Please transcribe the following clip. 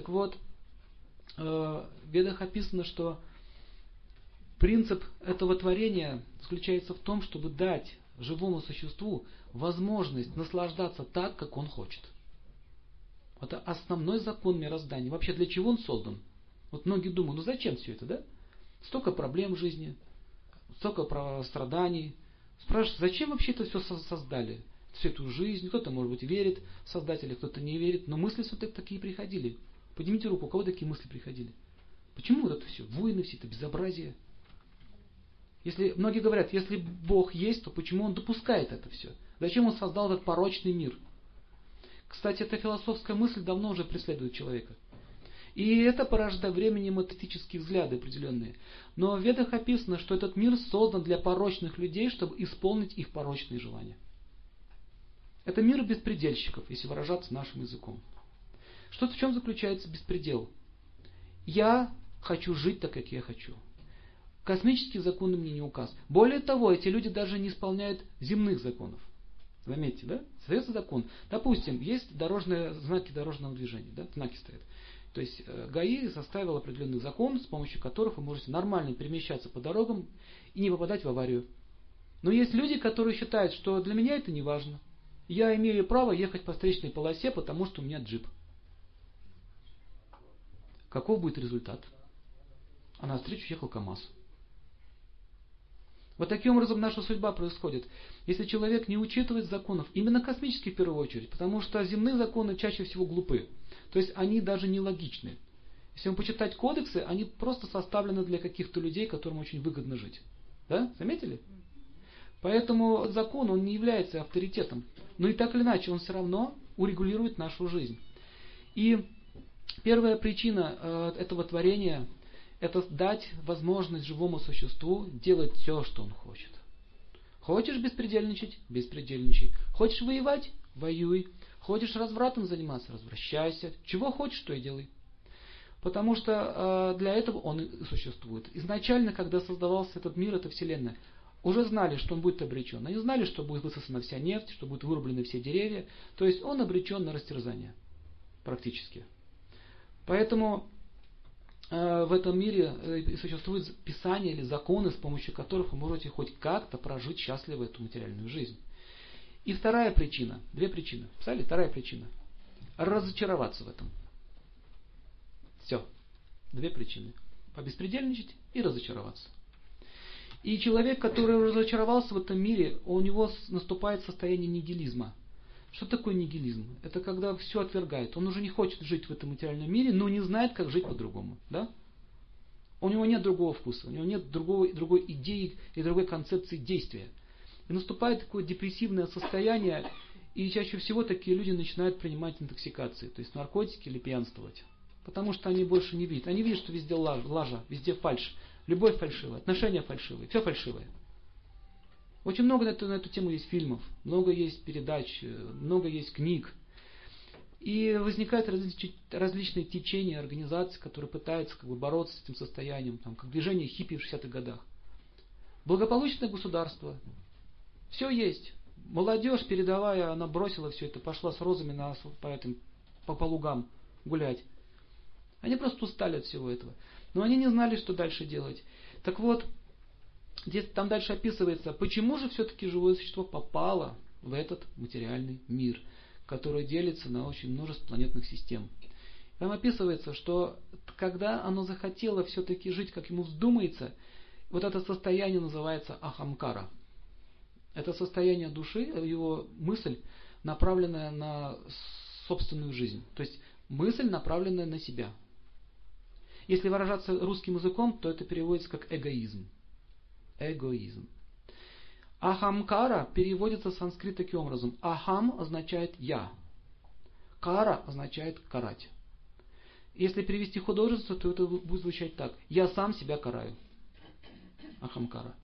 Так вот, в Ведах описано, что принцип этого творения заключается в том, чтобы дать живому существу возможность наслаждаться так, как он хочет. Это основной закон мироздания. Вообще, для чего он создан? Вот многие думают, ну зачем все это, да? Столько проблем в жизни, столько страданий. Спрашивают, зачем вообще это все создали? Всю эту жизнь, кто-то, может быть, верит в Создателя, кто-то не верит, но мысли все-таки такие приходили. Поднимите руку, у кого такие мысли приходили? Почему вот это все? Войны, все это безобразие. Если, многие говорят, если Бог есть, то почему Он допускает это все? Зачем Он создал этот порочный мир? Кстати, эта философская мысль давно уже преследует человека. И это порождает временем атеистические взгляды определенные. Но в Ведах описано, что этот мир создан для порочных людей, чтобы исполнить их порочные желания. Это мир беспредельщиков, если выражаться нашим языком. Что в чем заключается беспредел? Я хочу жить так, как я хочу. Космические законы мне не указ. Более того, эти люди даже не исполняют земных законов. Заметьте, да? Создается закон. Допустим, есть знаки дорожного движения, да? Знаки стоят. То есть ГАИ составил определенный закон, с помощью которых вы можете нормально перемещаться по дорогам и не попадать в аварию. Но есть люди, которые считают, что для меня это не важно. Я имею право ехать по встречной полосе, потому что у меня джип. Каков будет результат? А на встречу ехал КамАЗ. Вот таким образом наша судьба происходит. Если человек не учитывает законов, именно космических в первую очередь, потому что земные законы чаще всего глупы. То есть они даже нелогичны. Если мы почитать кодексы, они просто составлены для каких-то людей, которым очень выгодно жить. Да? Заметили? Поэтому закон, он не является авторитетом. Но и так или иначе, он все равно урегулирует нашу жизнь. И первая причина этого творения – это дать возможность живому существу делать все, что он хочет. Хочешь беспредельничать? Беспредельничай. Хочешь воевать? Воюй. Хочешь развратом заниматься? Развращайся. Чего хочешь, то и делай. Потому что для этого он и существует. Изначально, когда создавался этот мир, эта вселенная, уже знали, что он будет обречен. Они знали, что будет высосана вся нефть, что будут вырублены все деревья. То есть он обречен на растерзание. Практически. Поэтому в этом мире существуют писания или законы, с помощью которых вы можете хоть как-то прожить счастливо эту материальную жизнь. И вторая причина, две причины, писали, вторая причина. Разочароваться в этом. Все. Две причины. Побеспредельничать и разочароваться. И человек, который разочаровался в этом мире, у него наступает состояние нигилизма. Что такое нигилизм? Это когда все отвергает. Он уже не хочет жить в этом материальном мире, но не знает, как жить по-другому. Да? У него нет другого вкуса, у него нет другой идеи и другой концепции действия. И наступает такое депрессивное состояние, и чаще всего такие люди начинают принимать интоксикации, то есть наркотики или пьянствовать. Потому что они больше не видят. Они видят, что везде лажа, везде фальшь. Любовь фальшивая, отношения фальшивые, все фальшивое. Очень много на эту тему есть фильмов, много есть передач, много есть книг. И возникают различные течения, организации, которые пытаются бороться с этим состоянием, как движение хиппи в 60-х годах. Благополучное государство. Все есть. Молодежь передовая, она бросила все это, пошла с розами по лугам гулять. Они просто устали от всего этого. Но они не знали, что дальше делать. Так вот, здесь там дальше описывается, почему же все-таки живое существо попало в этот материальный мир, который делится на очень множество планетных систем. Там описывается, что когда оно захотело все-таки жить, как ему вздумается, вот это состояние называется ахамкара. Это состояние души, его мысль, направленная на собственную жизнь. То есть мысль, направленная на себя. Если выражаться русским языком, то это переводится как эгоизм. Эгоизм. Ахамкара переводится с санскрита таким образом. Ахам означает я. Кара означает карать. Если перевести художество, то это будет звучать так. Я сам себя караю. Ахамкара.